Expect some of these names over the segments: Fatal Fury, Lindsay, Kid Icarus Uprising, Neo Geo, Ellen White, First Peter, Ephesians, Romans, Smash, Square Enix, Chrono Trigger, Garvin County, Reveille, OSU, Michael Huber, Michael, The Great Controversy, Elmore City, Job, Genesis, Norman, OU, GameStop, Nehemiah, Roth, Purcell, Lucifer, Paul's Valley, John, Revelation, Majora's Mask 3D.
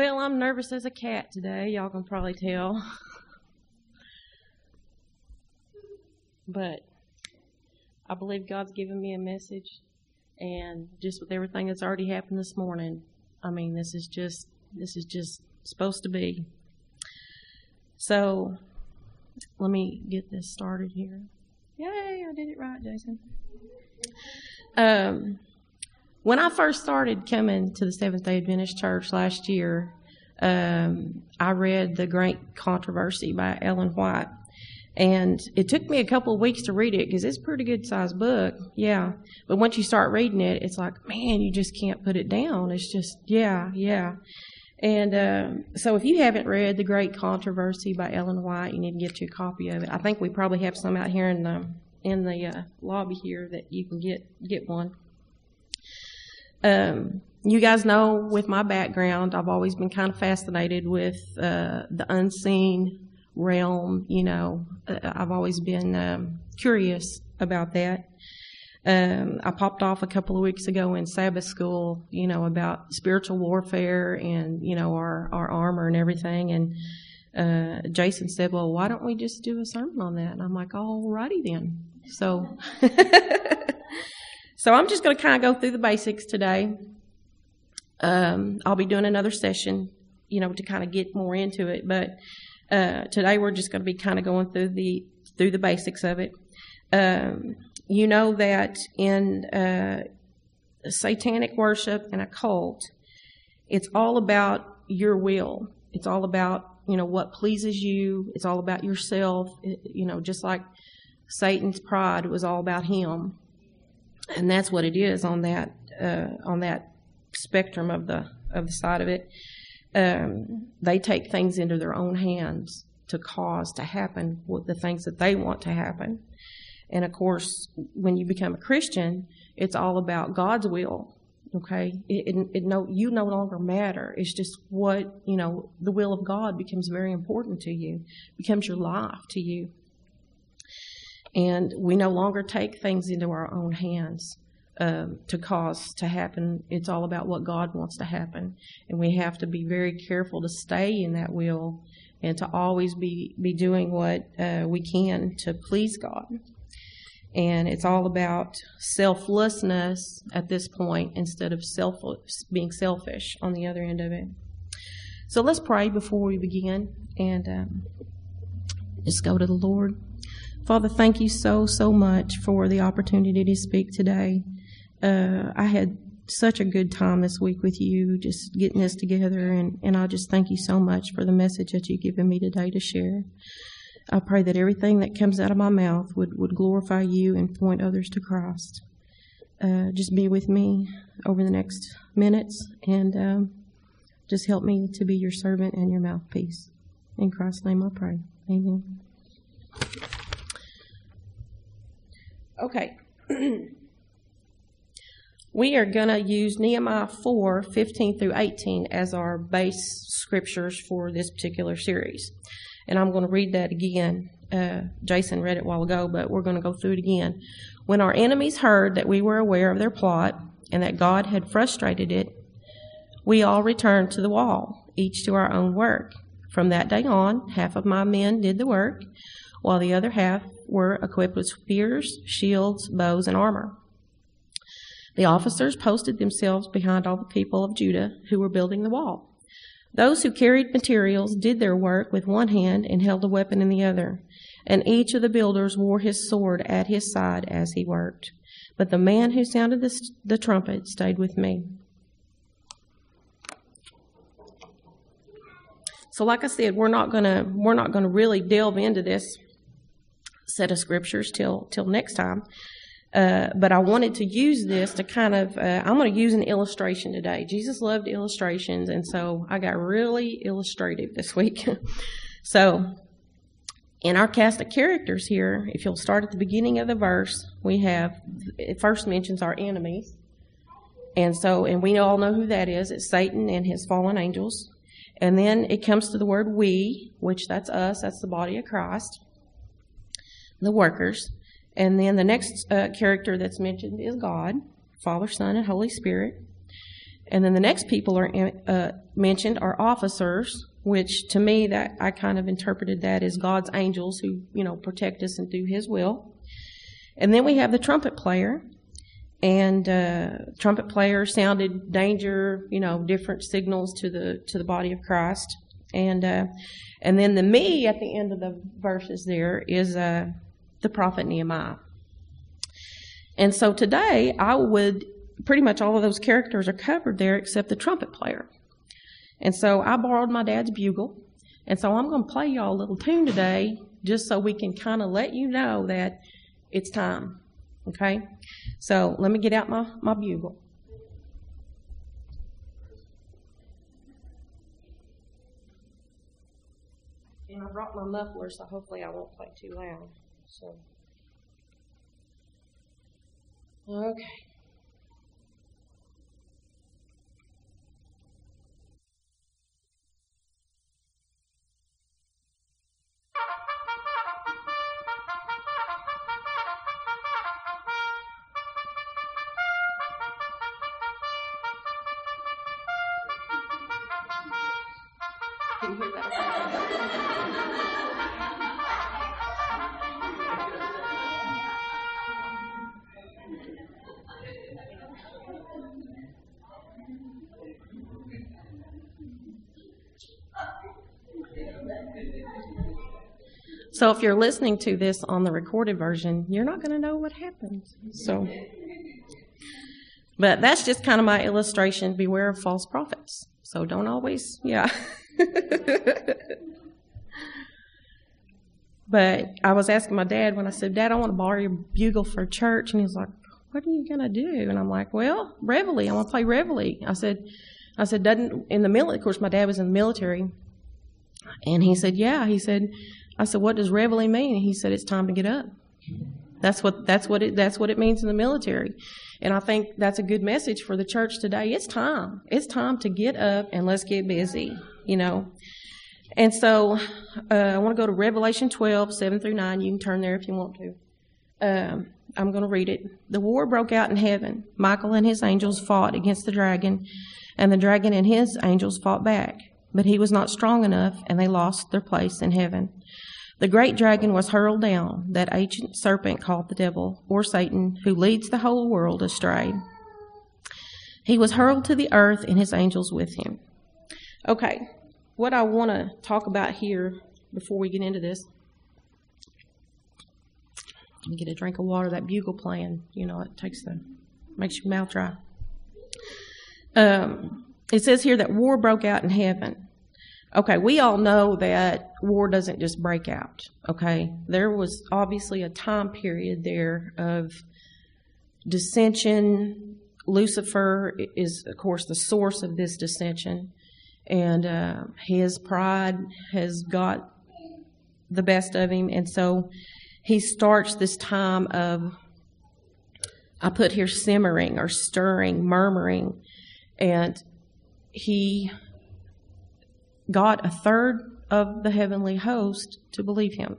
Well, I'm nervous as a cat today. Y'all can probably tell. But I believe God's given me a message. And just with everything that's already happened this morning, I mean, this is just supposed to be. So let me get this started here. Yay, I did it right, Jason. When I first started coming to the Seventh-day Adventist Church last year, I read The Great Controversy by Ellen White. And it took me a couple of weeks to read it because it's a pretty good-sized book, yeah. But once you start reading it, it's like, man, you just can't put it down. It's just, yeah. And so if you haven't read The Great Controversy by Ellen White, you need to get you a copy of it. I think we probably have some out here in the lobby here that you can get one. You guys know with my background, I've always been kind of fascinated with the unseen realm. You know, I've always been curious about that. I popped off a couple of weeks ago in Sabbath school, you know, about spiritual warfare and, you know, our armor and everything. And Jason said, well, why don't we just do a sermon on that? And I'm like, all righty then. So... So I'm just going to kind of go through the basics today. I'll be doing another session, you know, to kind of get more into it. But today we're just going to be kind of going through the basics of it. You know that in satanic worship and a cult, it's all about your will. It's all about, you know, what pleases you. It's all about yourself. You know, just like Satan's pride was all about him. And that's what it is on that spectrum of the side of it. They take things into their own hands to cause to happen with the things that they want to happen. And of course, when you become a Christian, it's all about God's will. Okay, you no longer matter. It's just what you know. The will of God becomes very important to you. Becomes your life to you. And we no longer take things into our own hands to cause to happen. It's all about what God wants to happen. And we have to be very careful to stay in that will and to always be doing what we can to please God. And it's all about selflessness at this point instead of being selfish on the other end of it. So let's pray before we begin and just go to the Lord. Father, thank you so, so much for the opportunity to speak today. I had such a good time this week with you, just getting this together, and I just thank you so much for the message that you've given me today to share. I pray that everything that comes out of my mouth would glorify you and point others to Christ. Just be with me over the next minutes, and just help me to be your servant and your mouthpiece. In Christ's name I pray. Amen. Okay, we are going to use Nehemiah 4:15-18 as our base scriptures for this particular series. And I'm going to read that again. Jason read it a while ago, but we're going to go through it again. When our enemies heard that we were aware of their plot and that God had frustrated it, we all returned to the wall, each to our own work. From that day on, half of my men did the work, while the other half were equipped with spears, shields, bows, and armor. The officers posted themselves behind all the people of Judah who were building the wall. Those who carried materials did their work with one hand and held a weapon in the other, and each of the builders wore his sword at his side as he worked. But the man who sounded the trumpet stayed with me. So like I said, we're not gonna really delve into this set of scriptures till next time. But I wanted to use this to kind of, I'm going to use an illustration today. Jesus loved illustrations, and so I got really illustrative this week. So in our cast of characters here, if you'll start at the beginning of the verse, we have, it first mentions our enemies. And we all know who that is. It's Satan and his fallen angels. And then it comes to the word we, which that's us, that's the body of Christ. The workers, and then the next character that's mentioned is God, Father, Son, and Holy Spirit. And then the next people are mentioned are officers, which to me that I kind of interpreted that as God's angels who, you know, protect us and do His will. And then we have the trumpet player, and trumpet player sounded danger, you know, different signals to the body of Christ. And then the me at the end of the verses there is the prophet Nehemiah. And so today I would pretty much all of those characters are covered there except the trumpet player. And so I borrowed my dad's bugle. And so I'm going to play y'all a little tune today just so we can kind of let you know that it's time. Okay? So let me get out my bugle. And I brought my muffler, so hopefully I won't play too loud. So, okay. Can you hear that? So if you're listening to this on the recorded version, you're not going to know what happened. So, but that's just kind of my illustration. Beware of false prophets. So don't always, yeah. But I was asking my dad when I said, Dad, I want to borrow your bugle for church. And he was like, what are you going to do? And I'm like, well, Reveille. I want to play Reveille. I said, doesn't, in the military, of course, my dad was in the military. And he said, yeah. He said, I said, what does Reveille mean? And he said, it's time to get up. That's what it means in the military. And I think that's a good message for the church today. It's time. It's time to get up and let's get busy. You know, and so I want to go to Revelation 12, 7 through 9. You can turn there if you want to. I'm going to read it. The war broke out in heaven. Michael and his angels fought against the dragon, and the dragon and his angels fought back. But he was not strong enough, and they lost their place in heaven. The great dragon was hurled down, that ancient serpent called the devil, or Satan, who leads the whole world astray. He was hurled to the earth, and his angels with him. Okay. What I want to talk about here before we get into this, let me get a drink of water. That bugle playing, you know, it makes your mouth dry. It says here that war broke out in heaven. Okay, we all know that war doesn't just break out. Okay, there was obviously a time period there of dissension. Lucifer is, of course, the source of this dissension. And his pride has got the best of him. And so he starts this time of, I put here, simmering or stirring, murmuring. And he got a third of the heavenly host to believe him.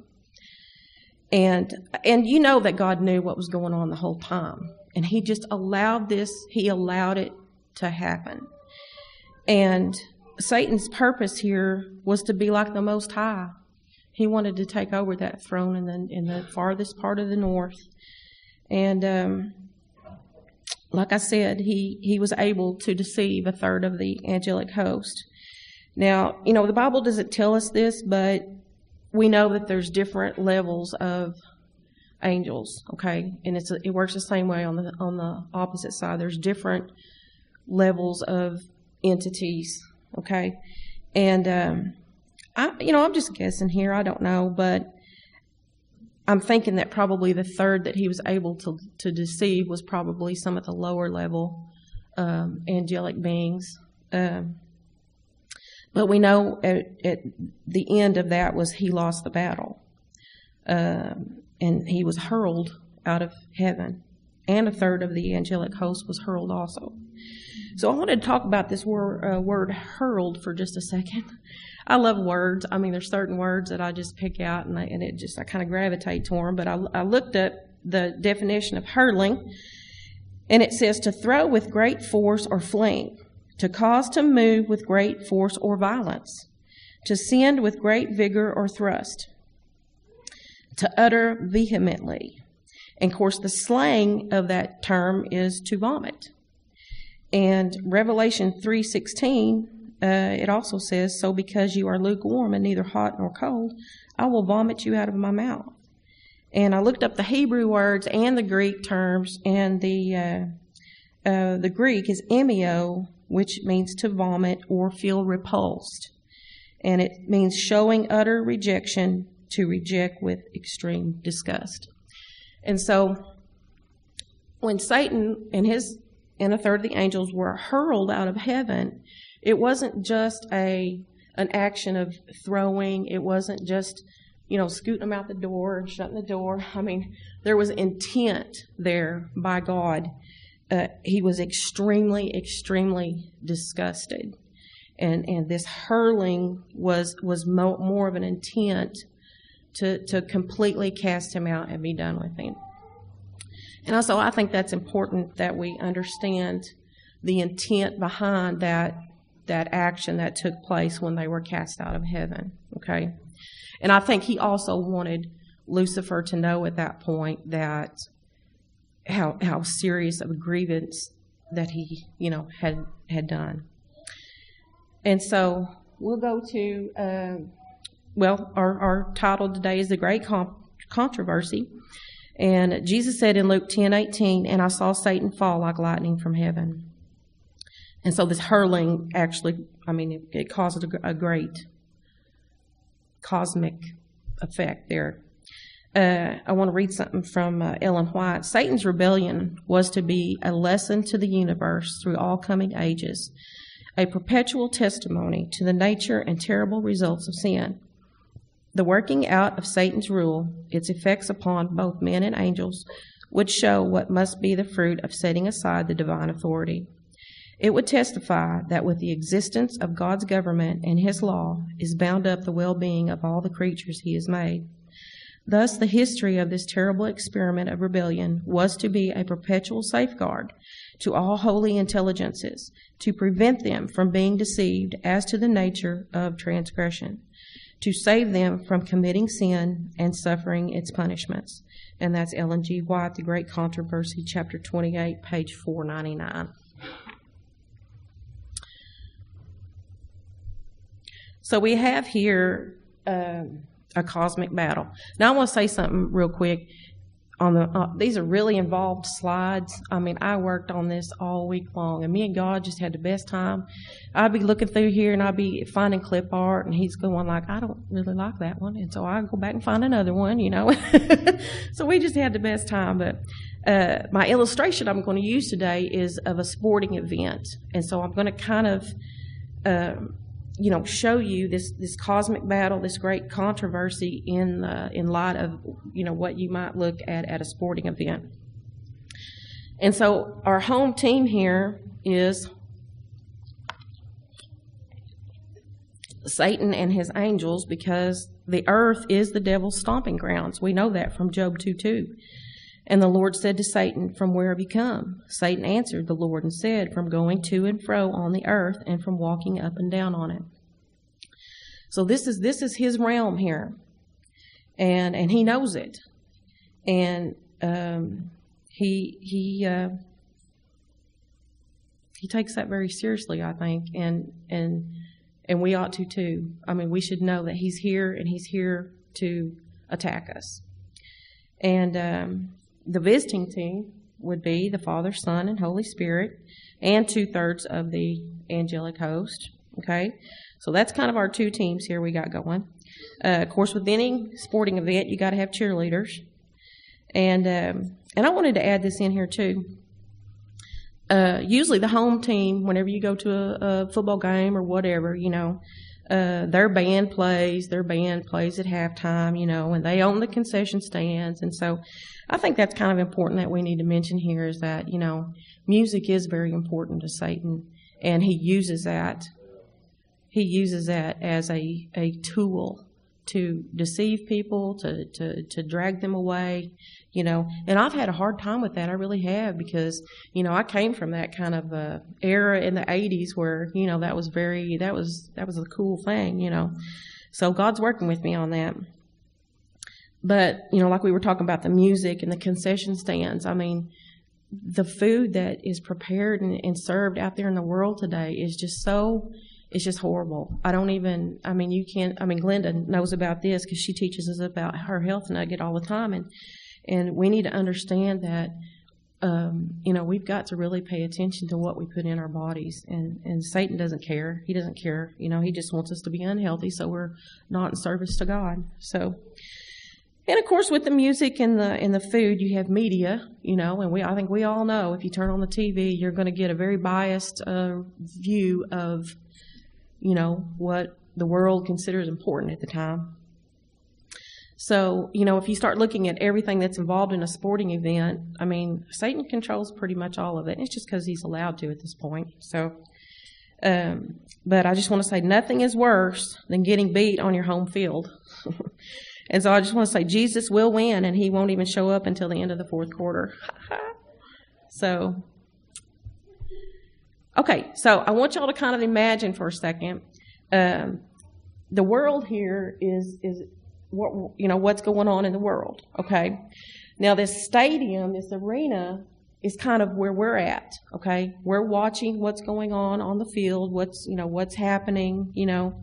And you know that God knew what was going on the whole time. And he just allowed this, he allowed it to happen. And Satan's purpose here was to be like the Most High. He wanted to take over that throne in the farthest part of the north. And like I said, he was able to deceive a third of the angelic host. Now, you know, the Bible doesn't tell us this, but we know that there's different levels of angels, okay? And it works the same way on the opposite side. There's different levels of entities. Okay, and I'm just guessing here. I don't know, but I'm thinking that probably the third that he was able to deceive was probably some of the lower level angelic beings. But we know at the end of that was he lost the battle, and he was hurled out of heaven, and a third of the angelic host was hurled also. So I wanted to talk about this word hurled for just a second. I love words. I mean, there's certain words that I just pick out, and I kind of gravitate toward them. But I looked up the definition of hurling, and it says to throw with great force or fling. to cause to move with great force or violence, to send with great vigor or thrust, to utter vehemently. And of course, the slang of that term is to vomit. And Revelation 3:16, it also says, "So because you are lukewarm and neither hot nor cold, I will vomit you out of my mouth." And I looked up the Hebrew words and the Greek terms, and the Greek is emio, which means to vomit or feel repulsed. And it means showing utter rejection, to reject with extreme disgust. And so when Satan and a third of the angels were hurled out of heaven, it wasn't just an action of throwing. It wasn't just, scooting them out the door and shutting the door. I mean, there was intent there by God. He was extremely, extremely disgusted. And this hurling was more of an intent to completely cast him out and be done with him. And also, I think that's important that we understand the intent behind that action that took place when they were cast out of heaven, okay? And I think he also wanted Lucifer to know at that point that how serious of a grievance that he, had done. And so we'll go to, our title today is The Great Controversy. And Jesus said in Luke 10:18, "And I saw Satan fall like lightning from heaven." And so this hurling actually, it caused a great cosmic effect there. I want to read something from Ellen White. "Satan's rebellion was to be a lesson to the universe through all coming ages, a perpetual testimony to the nature and terrible results of sin. The working out of Satan's rule, its effects upon both men and angels, would show what must be the fruit of setting aside the divine authority. It would testify that with the existence of God's government and his law is bound up the well-being of all the creatures he has made. Thus, the history of this terrible experiment of rebellion was to be a perpetual safeguard to all holy intelligences, to prevent them from being deceived as to the nature of transgression, to save them from committing sin and suffering its punishments." And that's Ellen G. White, The Great Controversy, chapter 28, page 499. So we have here a cosmic battle. Now I want to say something real quick. These are really involved slides. I worked on this all week long, and me and God just had the best time. I'd be looking through here, and I'd be finding clip art, and he's going like, "I don't really like that one," and so I go back and find another one, So we just had the best time. But my illustration I'm going to use today is of a sporting event, and so I'm going to kind of, show you this cosmic battle, this great controversy in light of, what you might look at a sporting event. And so our home team here is Satan and his angels, because the earth is the devil's stomping grounds. We know that from Job 2:2. "And the Lord said to Satan, 'From where have you come?' Satan answered the Lord and said, 'From going to and fro on the earth and from walking up and down on it.'" So this is his realm here, and he knows it, and he takes that very seriously, I think, and we ought to too. We should know that he's here, and he's here to attack us. And the visiting team would be the Father, Son, and Holy Spirit, and 2/3 of the angelic host, okay? So that's kind of our two teams here we got going. Of course, with any sporting event, you got to have cheerleaders. And I wanted to add this in here, too. Usually the home team, whenever you go to a football game or whatever, their band plays at halftime, and they own the concession stands. And so I think that's kind of important that we need to mention here is that, music is very important to Satan, and he uses that as a tool to deceive people, to drag them away, you know. And I've had a hard time with that. I really have, because, you know, I came from that kind of era in the 80s where, you know, that was a cool thing, you know. So God's working with me on that. But, you know, like we were talking about the music and the concession stands, I mean, the food that is prepared and served out there in the world today is just so, it's just horrible. I mean, Glenda knows about this because she teaches us about her health nugget all the time. And we need to understand that, you know, we've got to really pay attention to what we put in our bodies. And Satan doesn't care. He doesn't care. You know, he just wants us to be unhealthy so we're not in service to God. So... And of course, with the music and the food, you have media, you know, and I think we all know if you turn on the TV, you're going to get a very biased view of, you know, what the world considers important at the time. So, you know, if you start looking at everything that's involved in a sporting event, I mean, Satan controls pretty much all of it. And it's just because he's allowed to at this point. So, but I just want to say nothing is worse than getting beat on your home field. And so I just want to say Jesus will win, and he won't even show up until the end of the fourth quarter. So, okay, so I want y'all to kind of imagine for a second. The world here is what, you know, what's going on in the world, okay? Now this stadium, this arena is kind of where we're at, okay? We're watching what's going on the field, what's happening, you know.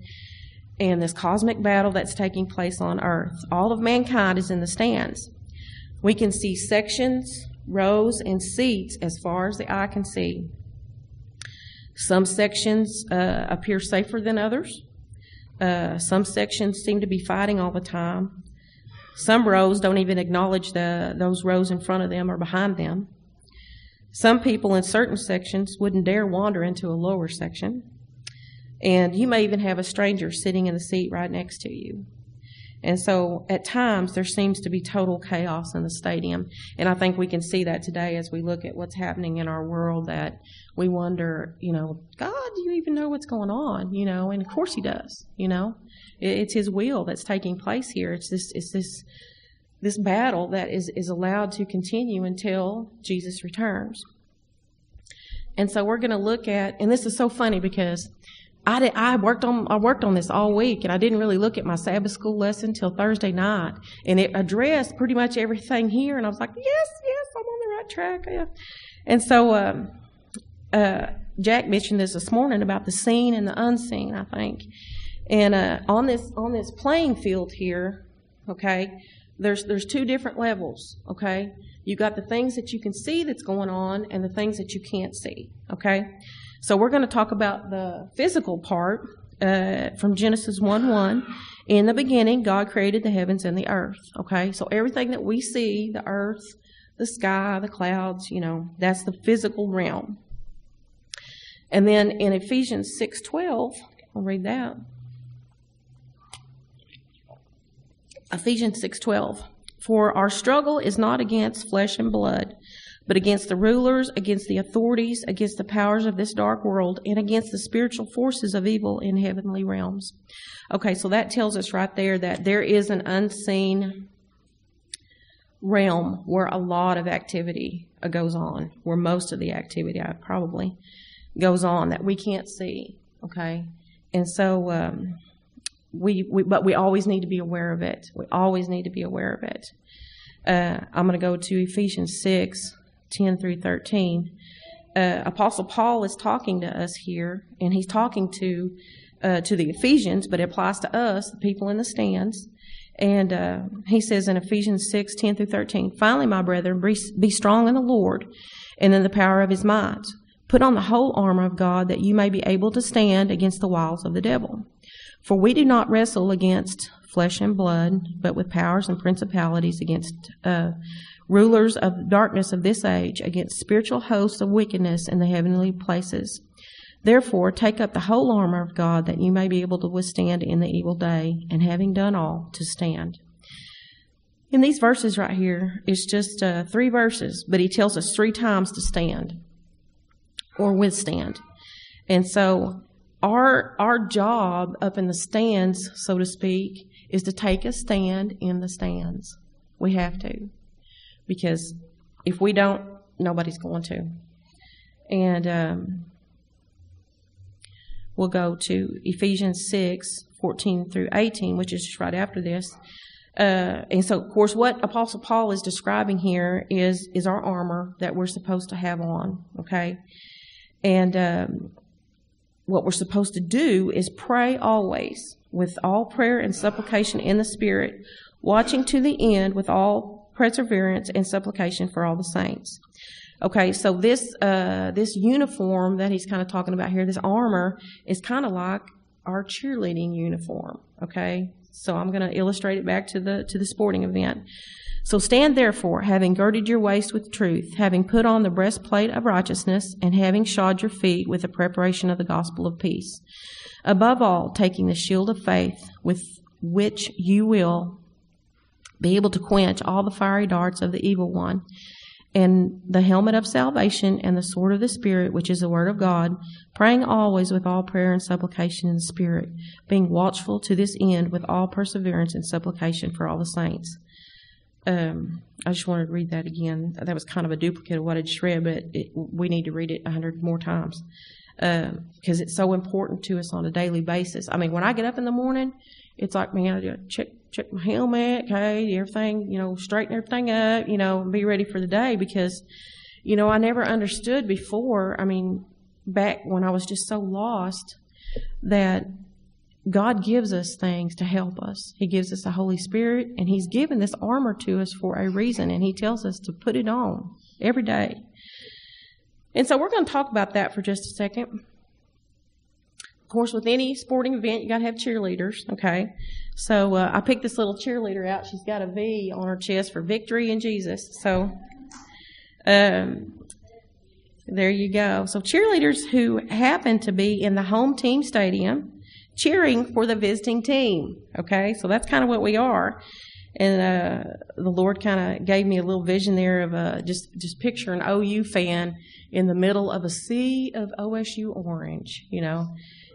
And this cosmic battle that's taking place on Earth. All of mankind is in the stands. We can see sections, rows, and seats as far as the eye can see. Some sections appear safer than others. Some sections seem to be fighting all the time. Some rows don't even acknowledge those rows in front of them or behind them. Some people in certain sections wouldn't dare wander into a lower section. And you may even have a stranger sitting in the seat right next to you. And so at times there seems to be total chaos in the stadium. And I think we can see that today as we look at what's happening in our world, that we wonder, you know, God, do you even know what's going on? You know, and of course he does, you know. It's his will that's taking place here. It's this battle that is allowed to continue until Jesus returns. And so we're going to look at, and this is so funny because... I worked on this all week, and I didn't really look at my Sabbath school lesson till Thursday night, and it addressed pretty much everything here. And I was like, yes, I'm on the right track. Yeah. And so Jack mentioned this morning about the seen and the unseen, I think. And on this playing field here, okay, there's two different levels, okay. You got the things that you can see that's going on, and the things that you can't see, okay. So we're going to talk about the physical part from Genesis 1:1. In the beginning, God created the heavens and the earth, okay? So everything that we see, the earth, the sky, the clouds, you know, that's the physical realm. And then in Ephesians 6:12, I'll read that. Ephesians 6:12, for our struggle is not against flesh and blood, but against the rulers, against the authorities, against the powers of this dark world, and against the spiritual forces of evil in heavenly realms. Okay, so that tells us right there that there is an unseen realm where a lot of activity goes on, where most of the activity probably goes on that we can't see, okay? And so but we always need to be aware of it. We always need to be aware of it. I'm going to go to Ephesians 6:10-13. Apostle Paul is talking to us here, and he's talking to the Ephesians, but it applies to us, the people in the stands. And he says in Ephesians 6:10-13, finally, my brethren, be strong in the Lord and in the power of his might. Put on the whole armor of God that you may be able to stand against the wiles of the devil. For we do not wrestle against flesh and blood, but with powers and principalities, against rulers of darkness of this age, against spiritual hosts of wickedness in the heavenly places. Therefore, take up the whole armor of God that you may be able to withstand in the evil day, and having done all, to stand. In these verses right here, it's just three verses, but he tells us three times to stand or withstand. And so our job up in the stands, so to speak, is to take a stand in the stands. We have to, because if we don't, nobody's going to. And we'll go to Ephesians 6:14-18, which is just right after this. And so, of course, what Apostle Paul is describing here is our armor that we're supposed to have on, okay? And what we're supposed to do is pray always with all prayer and supplication in the Spirit, watching to the end with all perseverance and supplication for all the saints. Okay, so this uniform that he's kind of talking about here, this armor, is kind of like our cheerleading uniform, okay? So I'm going to illustrate it back to the sporting event. So stand therefore, having girded your waist with truth, having put on the breastplate of righteousness, and having shod your feet with the preparation of the gospel of peace. Above all, taking the shield of faith, with which you will be able to quench all the fiery darts of the evil one, and the helmet of salvation, and the sword of the Spirit, which is the word of God, praying always with all prayer and supplication in the Spirit, being watchful to this end with all perseverance and supplication for all the saints. I just wanted to read that again. That was kind of a duplicate of what I just read, but we need to read it 100 more times because it's so important to us on a daily basis. I mean, when I get up in the morning, it's like, man, I do check my helmet, okay, everything, you know, straighten everything up, you know, and be ready for the day because, you know, I never understood before, I mean, back when I was just so lost, that God gives us things to help us. He gives us the Holy Spirit, and He's given this armor to us for a reason, and He tells us to put it on every day. And so we're going to talk about that for just a second. Of course, with any sporting event, you got to have cheerleaders, okay? So I picked this little cheerleader out. She's got a V on her chest for victory in Jesus. So there you go. So cheerleaders who happen to be in the home team stadium cheering for the visiting team, okay? So that's kind of what we are. And the Lord kind of gave me a little vision there of just picture an OU fan in the middle of a sea of OSU orange, you know.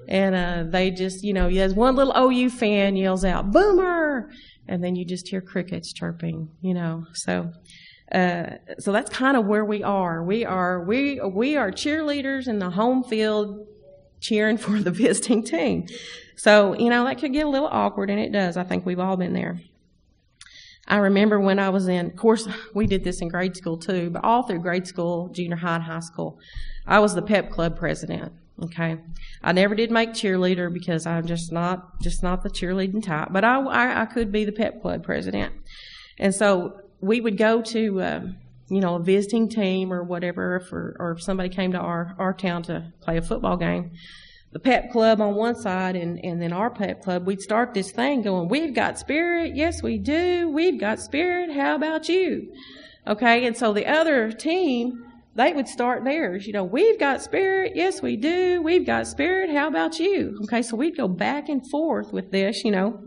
And they just, you know, there's one little OU fan yells out, "Boomer!" And then you just hear crickets chirping, you know. So that's kind of where we are. We are cheerleaders in the home field cheering for the visiting team. So, you know, that could get a little awkward, and it does. I think we've all been there. I remember when I was in, of course, we did this in grade school too, but all through grade school, junior high, and high school, I was the pep club president. Okay, I never did make cheerleader because I'm just not the cheerleading type, but I could be the pep club president. And so we would go to you know, a visiting team or whatever, or if somebody came to our town to play a football game. The pep club on one side and then our pep club, we'd start this thing going, "We've got spirit, yes we do, we've got spirit, how about you?" Okay, and so the other team, they would start theirs, you know, "We've got spirit, yes we do, we've got spirit, how about you?" Okay, so we'd go back and forth with this, you know.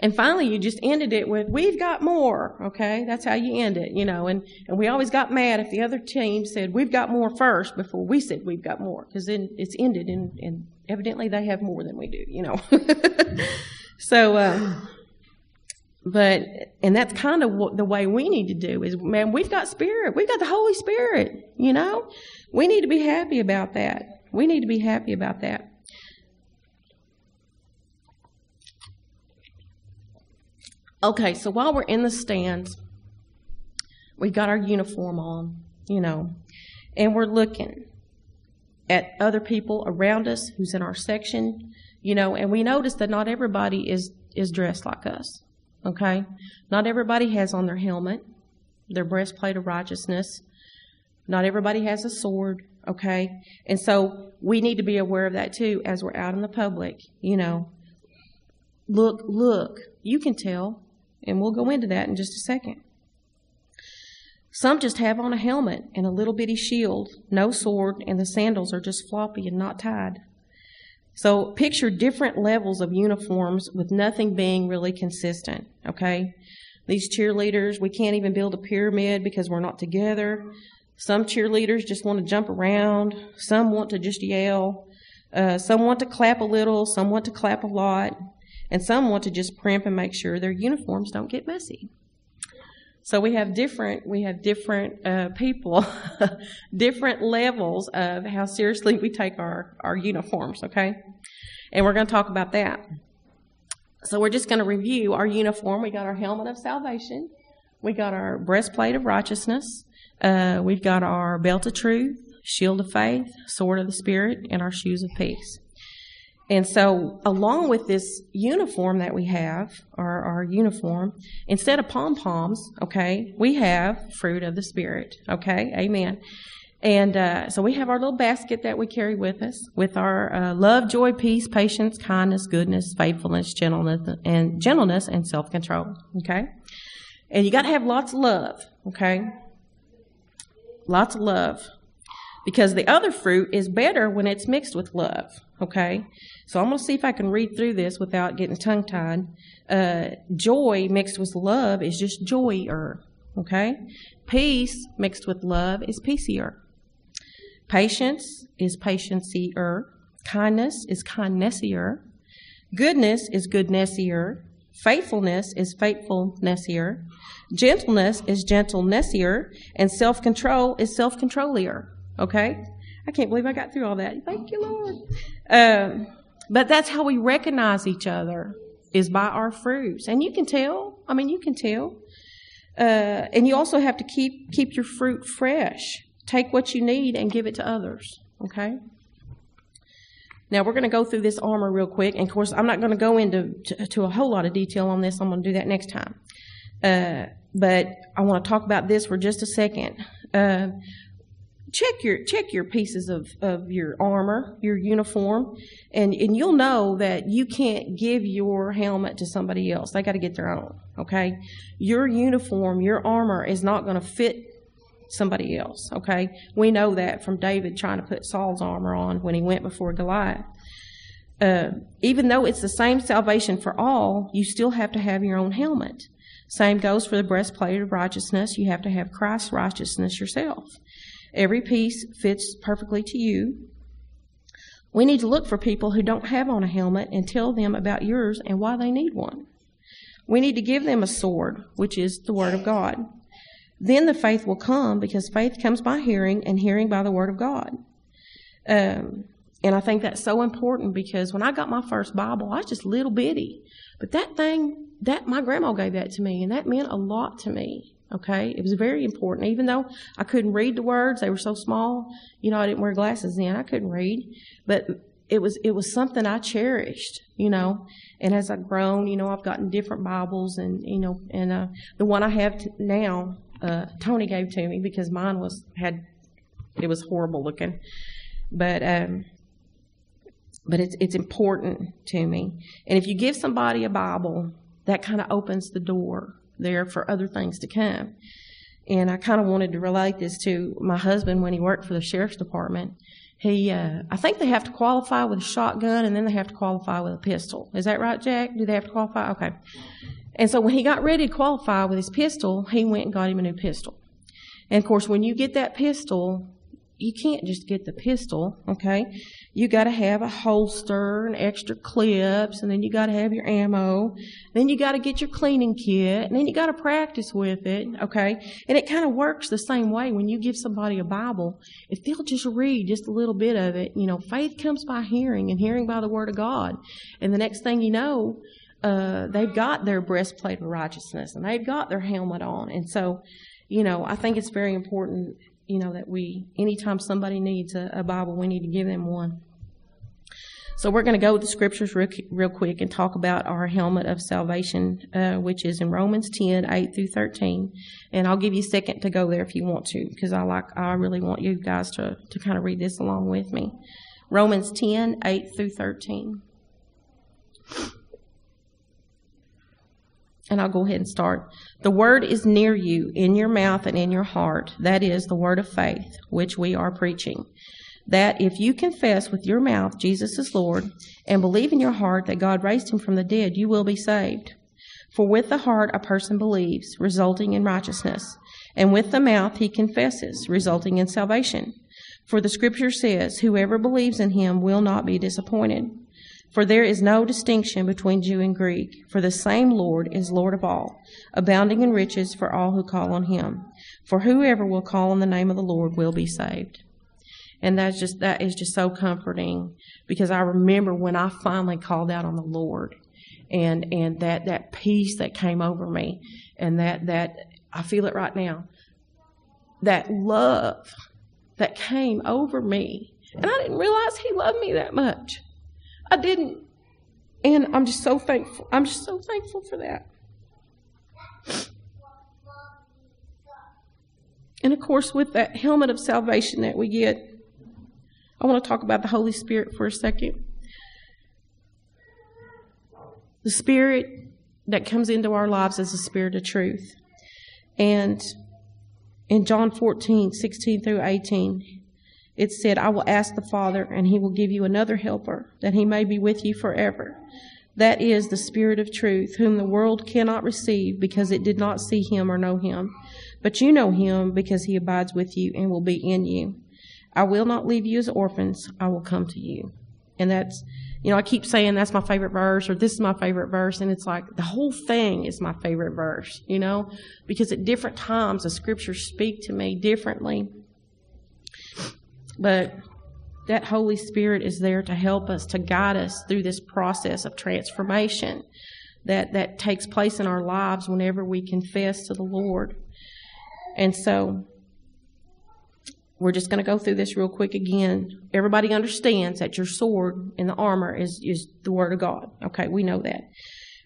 And finally, you just ended it with, "We've got more," okay? That's how you end it, you know. And we always got mad if the other team said, "We've got more" first before we said, "We've got more," because then it's ended, and evidently they have more than we do, you know. So, and that's kind of the way we need to do is, man, we've got spirit. We've got the Holy Spirit, you know. We need to be happy about that. We need to be happy about that. Okay, so while we're in the stands, we got our uniform on, you know, and we're looking at other people around us who's in our section, you know, and we notice that not everybody is dressed like us, okay? Not everybody has on their helmet, their breastplate of righteousness. Not everybody has a sword, okay? And so we need to be aware of that, too, as we're out in the public, you know. Look, you can tell. And we'll go into that in just a second. Some just have on a helmet and a little bitty shield, no sword, and the sandals are just floppy and not tied. So picture different levels of uniforms with nothing being really consistent, okay? These cheerleaders, we can't even build a pyramid because we're not together. Some cheerleaders just want to jump around. Some want to just yell. Some want to clap a little. Some want to clap a lot. And some want to just primp and make sure their uniforms don't get messy. So we have different people, different levels of how seriously we take our uniforms, okay? And we're going to talk about that. So we're just going to review our uniform. We got our helmet of salvation. We got our breastplate of righteousness. We've got our belt of truth, shield of faith, sword of the Spirit, and our shoes of peace. And so along with this uniform that we have, our uniform, instead of pom-poms, okay, we have fruit of the Spirit, okay? Amen. And so we have our little basket that we carry with us with our love, joy, peace, patience, kindness, goodness, faithfulness, gentleness, and self-control, okay? And you got to have lots of love, okay? Lots of love. Because the other fruit is better when it's mixed with love, okay? So I'm going to see if I can read through this without getting tongue-tied. Joy mixed with love is just joyer, okay? Peace mixed with love is peacier. Patience is patiency-er. Kindness is kindnessier. Goodness is goodnessier. Faithfulness is faithfulnessier. Gentleness is gentlenessier. And self-control is self-controlier. Okay? I can't believe I got through all that. Thank you, Lord. But that's how we recognize each other, is by our fruits. And you can tell. I mean, you can tell. And you also have to keep your fruit fresh. Take what you need and give it to others. Okay? Now, we're going to go through this armor real quick. And, of course, I'm not going to go into a whole lot of detail on this. I'm going to do that next time. But I want to talk about this for just a second. Check your pieces of your armor, your uniform, and you'll know that you can't give your helmet to somebody else. They got to get their own, okay? Your uniform, your armor is not going to fit somebody else, okay? We know that from David trying to put Saul's armor on when he went before Goliath. Even though it's the same salvation for all, you still have to have your own helmet. Same goes for the breastplate of righteousness. You have to have Christ's righteousness yourself. Every piece fits perfectly to you. We need to look for people who don't have on a helmet and tell them about yours and why they need one. We need to give them a sword, which is the Word of God. Then the faith will come, because faith comes by hearing, and hearing by the Word of God. And I think that's so important, because when I got my first Bible, I was just little bitty. But that thing, my grandma gave that to me, and that meant a lot to me. Okay, it was very important. Even though I couldn't read the words, they were so small. You know, I didn't wear glasses then. I couldn't read, but it was something I cherished. You know, and as I've grown, you know, I've gotten different Bibles, and you know, and the one I have now, Tony gave to me, because mine was horrible looking, but it's important to me. And if you give somebody a Bible, that kind of opens the door there for other things to come. And I kind of wanted to relate this to my husband when he worked for the sheriff's department. He, I think they have to qualify with a shotgun, and then they have to qualify with a pistol. Is that right, Jack? Do they have to qualify? Okay. And so when he got ready to qualify with his pistol, he went and got him a new pistol. And of course, when you get that pistol, you can't just get the pistol, okay? You got to have a holster and extra clips, and then you got to have your ammo. Then you got to get your cleaning kit, and then you got to practice with it, okay? And it kind of works the same way when you give somebody a Bible. If they'll just read just a little bit of it, you know, faith comes by hearing, and hearing by the Word of God. And the next thing you know, they've got their breastplate of righteousness, and they've got their helmet on. And so, you know, I think it's very important, you know, that we, anytime somebody needs a Bible, we need to give them one. So we're going to go with the scriptures real quick and talk about our helmet of salvation, which is in Romans 10, 8 through 13. And I'll give you a second to go there if you want to, because I really want you guys to kind of read this along with me. Romans 10, 8 through 13. And I'll go ahead and start. The word is near you, in your mouth and in your heart. That is the word of faith, which we are preaching. That if you confess with your mouth Jesus is Lord, and believe in your heart that God raised him from the dead, you will be saved. For with the heart a person believes, resulting in righteousness. And with the mouth he confesses, resulting in salvation. For the scripture says, whoever believes in him will not be disappointed. For there is no distinction between Jew and Greek, for the same Lord is Lord of all, abounding in riches for all who call on him. For whoever will call on the name of the Lord will be saved. And that is just so comforting, because I remember when I finally called out on the Lord, and that peace that came over me, and that I feel it right now, that love that came over me. And I didn't realize he loved me that much. I didn't. And I'm just so thankful. I'm just so thankful for that. And of course, with that helmet of salvation that we get, I want to talk about the Holy Spirit for a second. The Spirit that comes into our lives is the Spirit of truth. And in John 14:16-18, it said, I will ask the Father, and he will give you another helper, that he may be with you forever. That is the Spirit of truth, whom the world cannot receive, because it did not see him or know him. But you know him, because he abides with you and will be in you. I will not leave you as orphans. I will come to you. And that's, you know, I keep saying that's my favorite verse, or this is my favorite verse. And it's like the whole thing is my favorite verse, you know, because at different times the scriptures speak to me differently. But that Holy Spirit is there to help us, to guide us through this process of transformation that takes place in our lives whenever we confess to the Lord. And so we're just going to go through this real quick again. Everybody understands that your sword in the armor is the Word of God. Okay, we know that.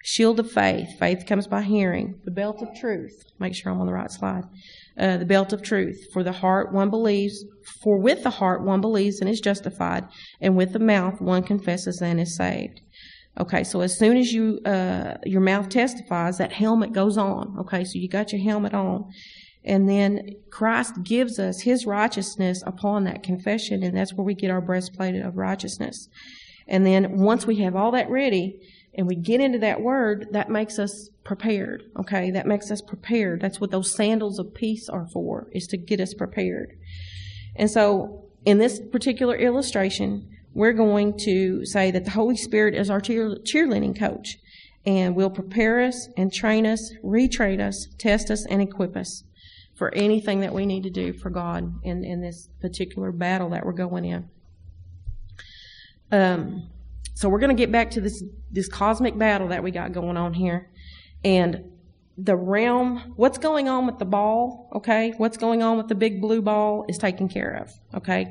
Shield of faith. Faith comes by hearing. The belt of truth. Make sure I'm on the right slide. The belt of truth. For with the heart one believes and is justified, and with the mouth one confesses and is saved. Okay, so as soon as you your mouth testifies, that helmet goes on. Okay, so you got your helmet on. And then Christ gives us his righteousness upon that confession, and that's where we get our breastplate of righteousness. And then once we have all that ready, and we get into that word, that makes us prepared, okay? That makes us prepared. That's what those sandals of peace are for, is to get us prepared. And so in this particular illustration, we're going to say that the Holy Spirit is our cheerleading coach, and will prepare us and train us, retrain us, test us, and equip us for anything that we need to do for God in this particular battle that we're going in. So we're going to get back to this cosmic battle that we got going on here. And the realm, what's going on with the ball, okay? What's going on with the big blue ball is taken care of, okay?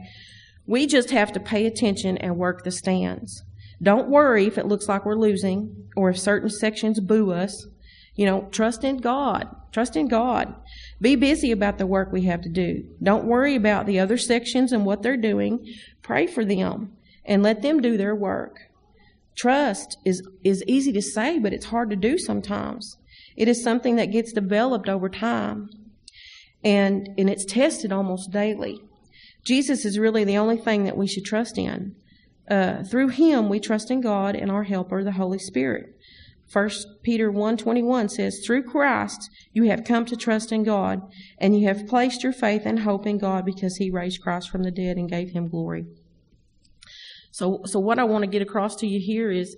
We just have to pay attention and work the stands. Don't worry if it looks like we're losing or if certain sections boo us. You know, trust in God. Trust in God. Be busy about the work we have to do. Don't worry about the other sections and what they're doing. Pray for them and let them do their work. Trust is easy to say, but it's hard to do sometimes. It is something that gets developed over time, and it's tested almost daily. Jesus is really the only thing that we should trust in. Through him, we trust in God and our helper, the Holy Spirit. First Peter 1:21 says, through Christ, you have come to trust in God, and you have placed your faith and hope in God because he raised Christ from the dead and gave him glory. So what I want to get across to you here is,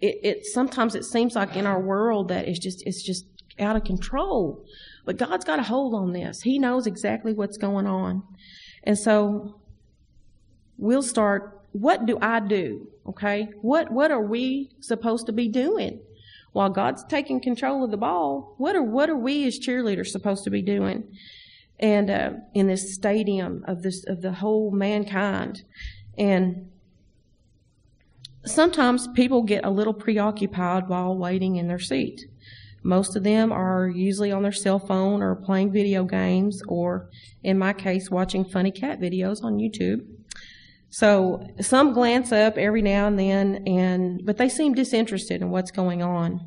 it sometimes it seems like in our world that it's just out of control, but God's got a hold on this. He knows exactly what's going on, and so we'll start. What do I do? Okay, what are we supposed to be doing while God's taking control of the ball? What are we as cheerleaders supposed to be doing? And in this stadium of the whole mankind. And sometimes people get a little preoccupied while waiting in their seat. Most of them are usually on their cell phone or playing video games, or in my case, watching funny cat videos on YouTube. So some glance up every now and then, but they seem disinterested in what's going on.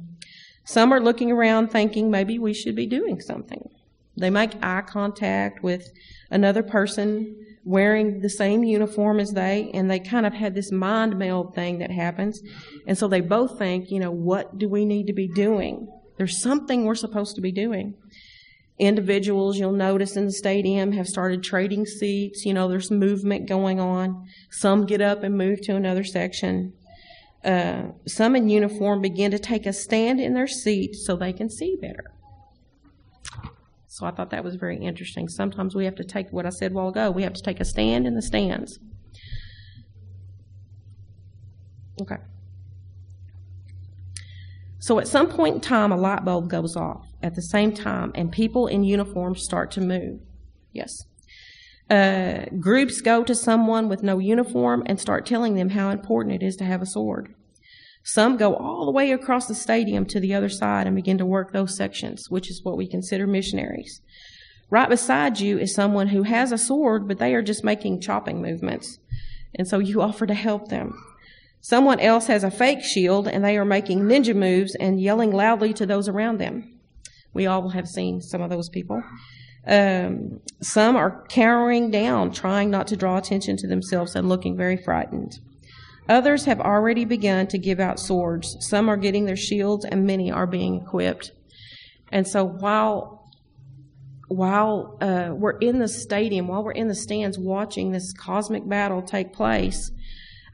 Some are looking around thinking maybe we should be doing something. They make eye contact with another person wearing the same uniform as they, and they kind of had this mind meld thing that happens. And so they both think, you know, what do we need to be doing? There's something we're supposed to be doing. Individuals, you'll notice in the stadium, have started trading seats. You know, there's movement going on. Some get up and move to another section. some in uniform begin to take a stand in their seat so they can see better. So I thought that was very interesting. Sometimes we have to take what I said a while ago. We have to take a stand in the stands. Okay. So at some point in time, a light bulb goes off at the same time, and people in uniform start to move. Yes. Groups go to someone with no uniform and start telling them how important it is to have a sword. Some go all the way across the stadium to the other side and begin to work those sections, which is what we consider missionaries. Right beside you is someone who has a sword, but they are just making chopping movements. And so you offer to help them. Someone else has a fake shield, and they are making ninja moves and yelling loudly to those around them. We all have seen some of those people. Some are cowering down, trying not to draw attention to themselves and looking very frightened. Others have already begun to give out swords. Some are getting their shields, and many are being equipped. And so while we're in the stadium, while we're in the stands watching this cosmic battle take place,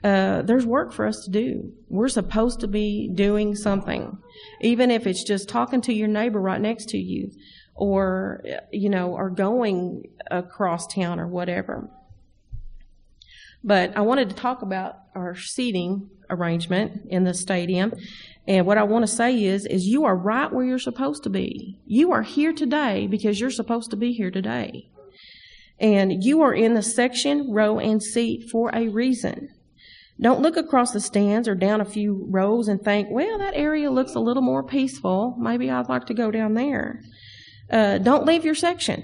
there's work for us to do. We're supposed to be doing something, even if it's just talking to your neighbor right next to you, or, you know, or going across town or whatever. But I wanted to talk about our seating arrangement in the stadium. And what I want to say is you are right where you're supposed to be. You are here today because you're supposed to be here today. And you are in the section, row, and seat for a reason. Don't look across the stands or down a few rows and think, well, that area looks a little more peaceful. Maybe I'd like to go down there. Don't leave your section,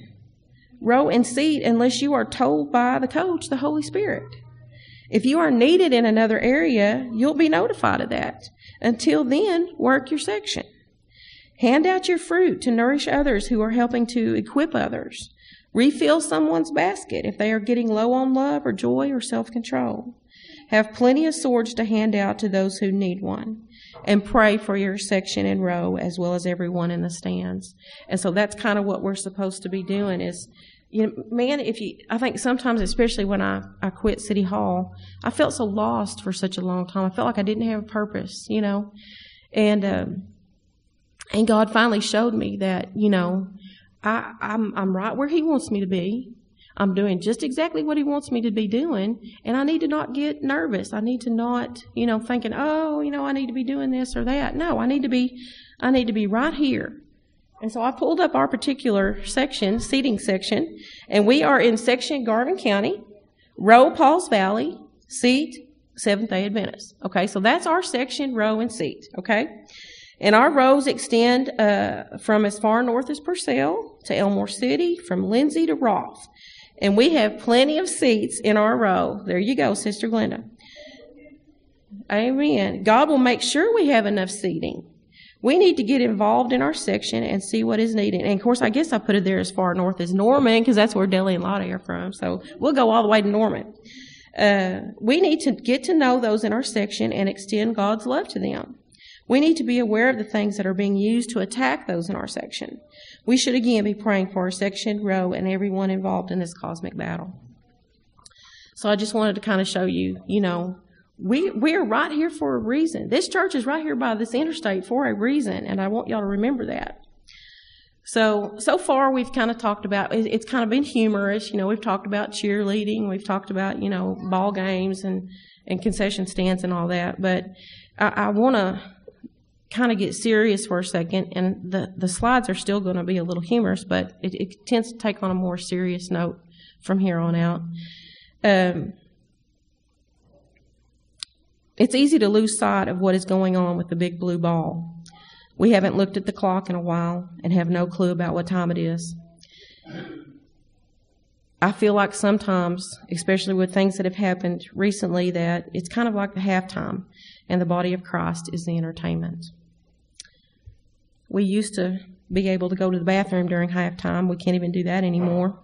row, and seat unless you are told by the coach, the Holy Spirit. If you are needed in another area, you'll be notified of that. Until then, work your section. Hand out your fruit to nourish others who are helping to equip others. Refill someone's basket if they are getting low on love or joy or self-control. Have plenty of swords to hand out to those who need one. And pray for your section and row as well as everyone in the stands. And so that's kind of what we're supposed to be doing is, you know, man, I think sometimes, especially when I quit City Hall, I felt so lost for such a long time. I felt like I didn't have a purpose, you know. And God finally showed me that, you know, I'm right where He wants me to be. I'm doing just exactly what He wants me to be doing, and I need to not get nervous. I need to not, you know, thinking, oh, you know, I need to be doing this or that. No, I need to be right here. And so I pulled up our particular section, seating section, and we are in section Garvin County, row Paul's Valley, seat Seventh-day Adventist. Okay, so that's our section, row, and seat. Okay, and our rows extend from as far north as Purcell to Elmore City, from Lindsay to Roth. And we have plenty of seats in our row. There you go, Sister Glenda. Amen. God will make sure we have enough seating. We need to get involved in our section and see what is needed. And, of course, I guess I put it there as far north as Norman because that's where Deli and Lottie are from. So we'll go all the way to Norman. We need to get to know those in our section and extend God's love to them. We need to be aware of the things that are being used to attack those in our section. We should again be praying for our section, row, and everyone involved in this cosmic battle. So I just wanted to kind of show you, you know, we're right here for a reason. This church is right here by this interstate for a reason, and I want y'all to remember that. So far we've kind of talked about, it's kind of been humorous, you know, we've talked about cheerleading, we've talked about, you know, ball games and concession stands and all that, but I want to kind of get serious for a second, and the slides are still going to be a little humorous, but it tends to take on a more serious note from here on out. It's easy to lose sight of what is going on with the big blue ball. We haven't looked at the clock in a while and have no clue about what time it is. I feel like sometimes, especially with things that have happened recently, that it's kind of like the halftime, and the body of Christ is the entertainment. We used to be able to go to the bathroom during halftime. We can't even do that anymore.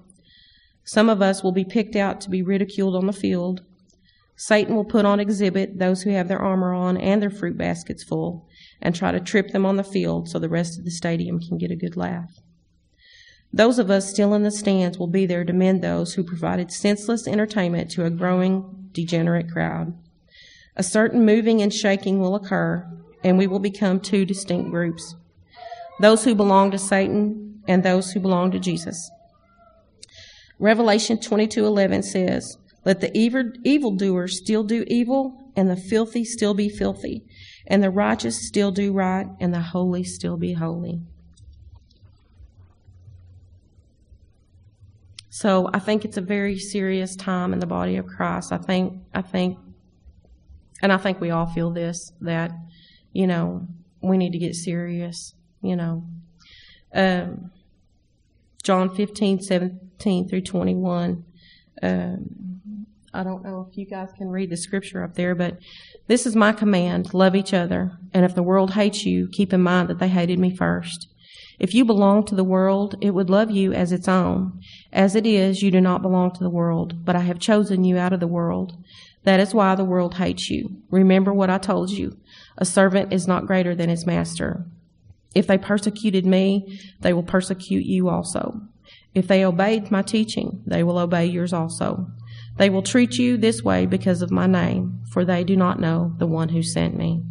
Some of us will be picked out to be ridiculed on the field. Satan will put on exhibit those who have their armor on and their fruit baskets full and try to trip them on the field so the rest of the stadium can get a good laugh. Those of us still in the stands will be there to mend those who provided senseless entertainment to a growing, degenerate crowd. A certain moving and shaking will occur, and we will become two distinct groups, those who belong to Satan and those who belong to Jesus. Revelation 22:11 says, "Let the evildoers still do evil, and the filthy still be filthy, and the righteous still do right, and the holy still be holy." So I think it's a very serious time in the body of Christ. I think we all feel this, that, you know, we need to get serious, you know. John 15:17-21. I don't know if you guys can read the scripture up there, but this is my command: love each other. And if the world hates you, keep in mind that they hated me first. If you belong to the world, it would love you as its own. As it is, you do not belong to the world, but I have chosen you out of the world. That is why the world hates you. Remember what I told you. A servant is not greater than his master. If they persecuted me, they will persecute you also. If they obeyed my teaching, they will obey yours also. They will treat you this way because of my name, for they do not know the one who sent me.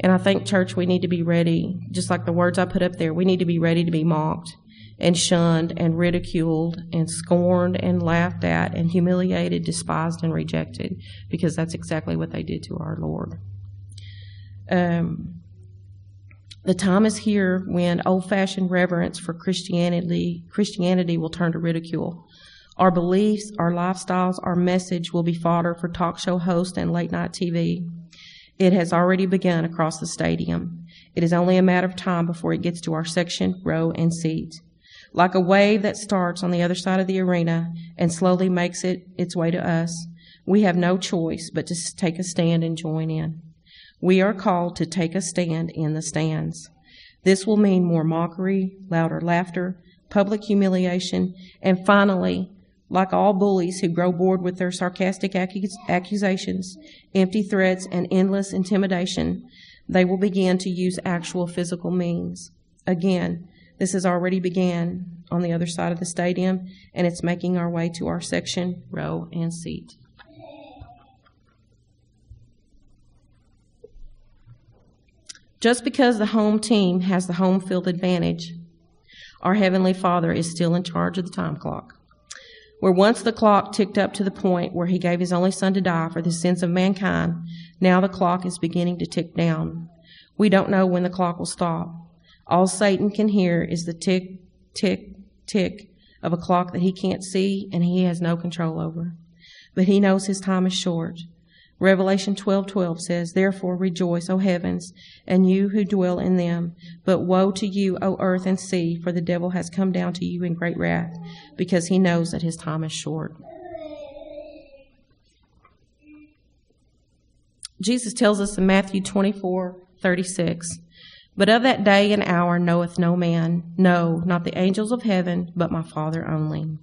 And I think, church, we need to be ready, just like the words I put up there. We need to be ready to be mocked and shunned and ridiculed and scorned and laughed at and humiliated, despised, and rejected, because that's exactly what they did to our Lord. The time is here when old-fashioned reverence for Christianity will turn to ridicule. Our beliefs, our lifestyles, our message will be fodder for talk show hosts and late-night TV. It has already begun across the stadium. It is only a matter of time before it gets to our section, row, and seat. Like a wave that starts on the other side of the arena and slowly makes its way to us, we have no choice but to take a stand and join in. We are called to take a stand in the stands. This will mean more mockery, louder laughter, public humiliation, and finally, like all bullies who grow bored with their sarcastic accusations, empty threats, and endless intimidation, they will begin to use actual physical means. Again, this has already began on the other side of the stadium, and it's making our way to our section, row, and seat. Just because the home team has the home field advantage, our Heavenly Father is still in charge of the time clock. Where once the clock ticked up to the point where he gave his only son to die for the sins of mankind, now the clock is beginning to tick down. We don't know when the clock will stop. All Satan can hear is the tick, tick, tick of a clock that he can't see and he has no control over. But he knows his time is short. Revelation 12:12 says, "Therefore rejoice, O heavens, and you who dwell in them. But woe to you, O earth and sea, for the devil has come down to you in great wrath, because he knows that his time is short." Jesus tells us in Matthew 24:36, "But of that day and hour knoweth no man, no, not the angels of heaven, but my Father only."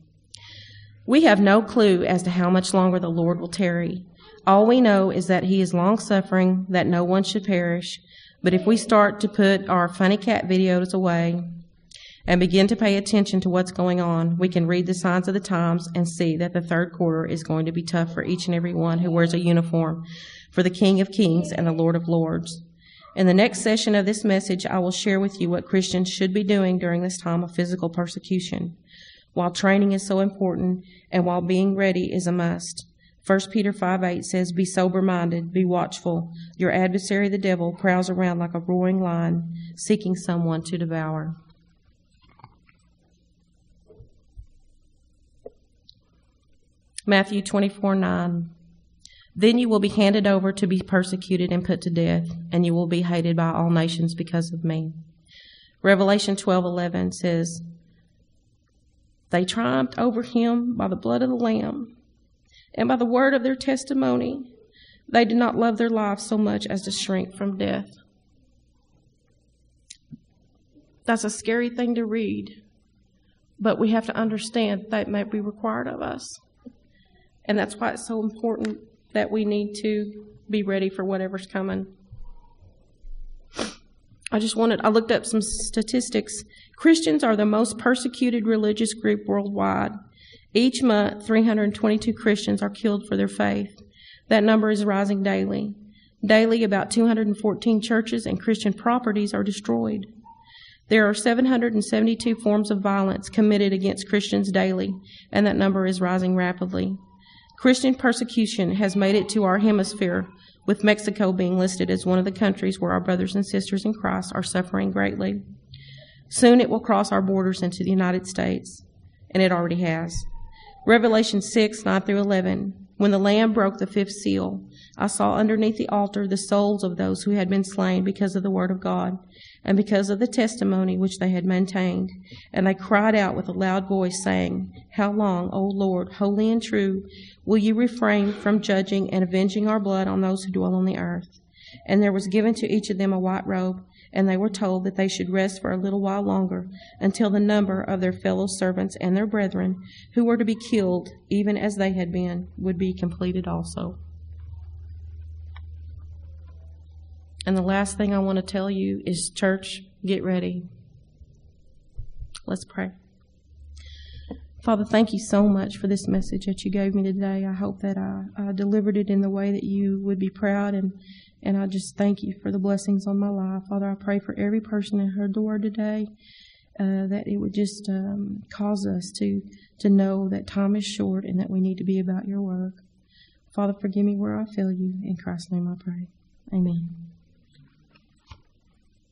We have no clue as to how much longer the Lord will tarry. All we know is that he is long-suffering, that no one should perish. But if we start to put our funny cat videos away and begin to pay attention to what's going on, we can read the signs of the times and see that the third quarter is going to be tough for each and every one who wears a uniform for the King of Kings and the Lord of Lords. In the next session of this message, I will share with you what Christians should be doing during this time of physical persecution, while training is so important and while being ready is a must. First Peter 5:8 says, "Be sober-minded, be watchful. Your adversary, the devil, prowls around like a roaring lion, seeking someone to devour." Matthew 24:9. "Then you will be handed over to be persecuted and put to death, and you will be hated by all nations because of me." Revelation 12:11 says, "They triumphed over him by the blood of the Lamb, and by the word of their testimony. They did not love their lives so much as to shrink from death." That's a scary thing to read, but we have to understand that might be required of us. And that's why it's so important that we need to be ready for whatever's coming. I looked up some statistics. Christians are the most persecuted religious group worldwide. Each month, 322 Christians are killed for their faith. That number is rising daily. Daily, about 214 churches and Christian properties are destroyed. There are 772 forms of violence committed against Christians daily, and that number is rising rapidly. Christian persecution has made it to our hemisphere, with Mexico being listed as one of the countries where our brothers and sisters in Christ are suffering greatly. Soon it will cross our borders into the United States, and it already has. Revelation 6, 9 through 11, when the Lamb broke the fifth seal, I saw underneath the altar the souls of those who had been slain because of the word of God and because of the testimony which they had maintained. And they cried out with a loud voice, saying, "How long, O Lord, holy and true, will you refrain from judging and avenging our blood on those who dwell on the earth?" And there was given to each of them a white robe, and they were told that they should rest for a little while longer, until the number of their fellow servants and their brethren, who were to be killed, even as they had been, would be completed also. And the last thing I want to tell you is, church, get ready. Let's pray. Father, thank you so much for this message that you gave me today. I hope that I delivered it in the way that you would be proud, and I just thank you for the blessings on my life. Father, I pray for every person that heard the word today, that it would just cause us to know that time is short and that we need to be about your work. Father, forgive me where I fail you. In Christ's name I pray. Amen.